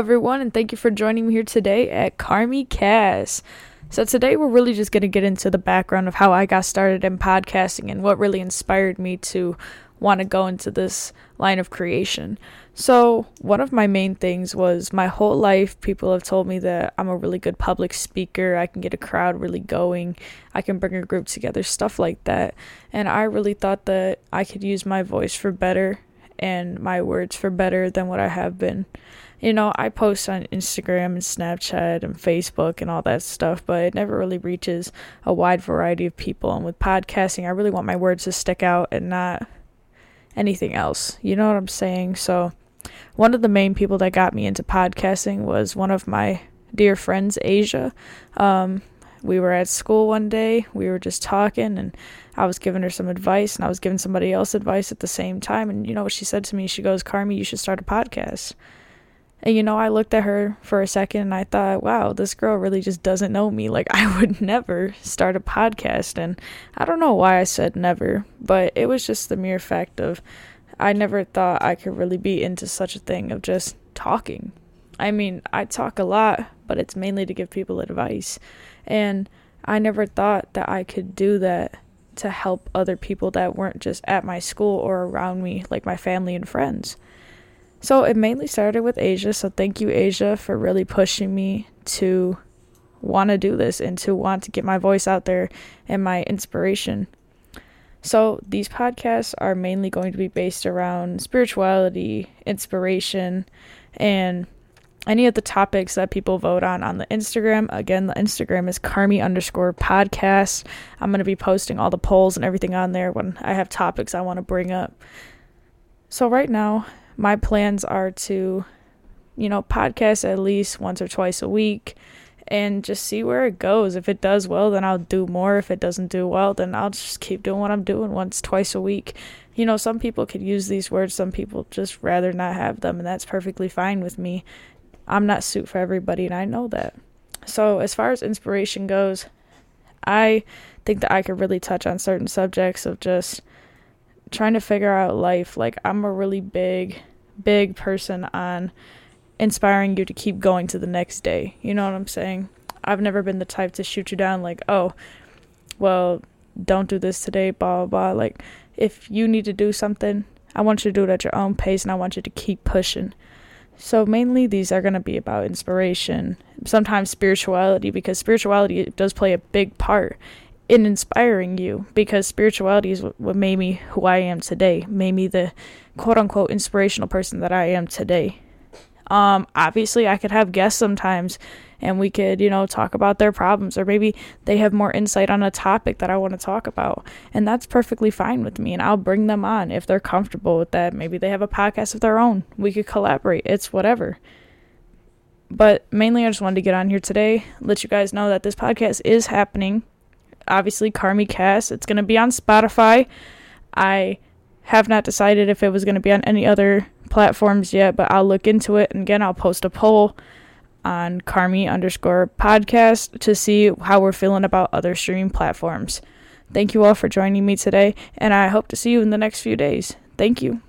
everyone, and thank you for joining me here today at Carmi Casts. So today we're really just going to get into the background of how I got started in podcasting and what really inspired me to want to go into this line of creation. So one of my main things was, my whole life people have told me that I'm a really good public speaker, I can get a crowd really going, I can bring a group together, stuff like that. And I really thought that I could use my voice for better and my words for better than what I have been. You know, I post on Instagram and Snapchat and Facebook and all that stuff, but it never really reaches a wide variety of people. And with podcasting, I really want my words to stick out and not anything else. You know what I'm saying? So one of the main people that got me into podcasting was one of my dear friends, Asia. We were at school one day, we were just talking, and I was giving her some advice, and I was giving somebody else advice at the same time, and you know what she said to me? She goes, "Carmi, you should start a podcast." And you know, I looked at her for a second, and I thought, wow, this girl really just doesn't know me. Like, I would never start a podcast, and I don't know why I said never, but it was just the mere fact of, I never thought I could really be into such a thing of just talking. I mean, I talk a lot, but it's mainly to give people advice. And I never thought that I could do that to help other people that weren't just at my school or around me, like my family and friends. So it mainly started with Asia. So thank you, Asia, for really pushing me to want to do this and to want to get my voice out there and my inspiration. So these podcasts are mainly going to be based around spirituality, inspiration, and any of the topics that people vote on the Instagram. Again, the Instagram is Carmi_podcast. I'm going to be posting all the polls and everything on there when I have topics I want to bring up. So right now, my plans are to, you know, podcast at least once or twice a week and just see where it goes. If it does well, then I'll do more. If it doesn't do well, then I'll just keep doing what I'm doing once, twice a week. You know, some people could use these words, some people just rather not have them, and that's perfectly fine with me. I'm not suit for everybody, and I know that. So as far as inspiration goes, I think that I could really touch on certain subjects of just trying to figure out life. Like, I'm a really big person on inspiring you to keep going to the next day. You know what I'm saying? I've never been the type to shoot you down like, oh, well, don't do this today, blah, blah, blah. Like, if you need to do something, I want you to do it at your own pace, and I want you to keep pushing. So mainly these are going to be about inspiration, sometimes spirituality, because spirituality does play a big part in inspiring you, because spirituality is what made me who I am today, made me the quote-unquote inspirational person that I am today. Obviously, I could have guests sometimes, and we could, you know, talk about their problems, or maybe they have more insight on a topic that I want to talk about, and that's perfectly fine with me, and I'll bring them on if they're comfortable with that. Maybe they have a podcast of their own. We could collaborate. It's whatever. But mainly, I just wanted to get on here today, let you guys know that this podcast is happening. Obviously, Carmi Casts. It's going to be on Spotify. I have not decided if it was going to be on any other platforms yet, but I'll look into it, and again, I'll post a poll on Carmi_podcast to see how we're feeling about other streaming platforms. Thank you all for joining me today, and I hope to see you in the next few days. Thank you.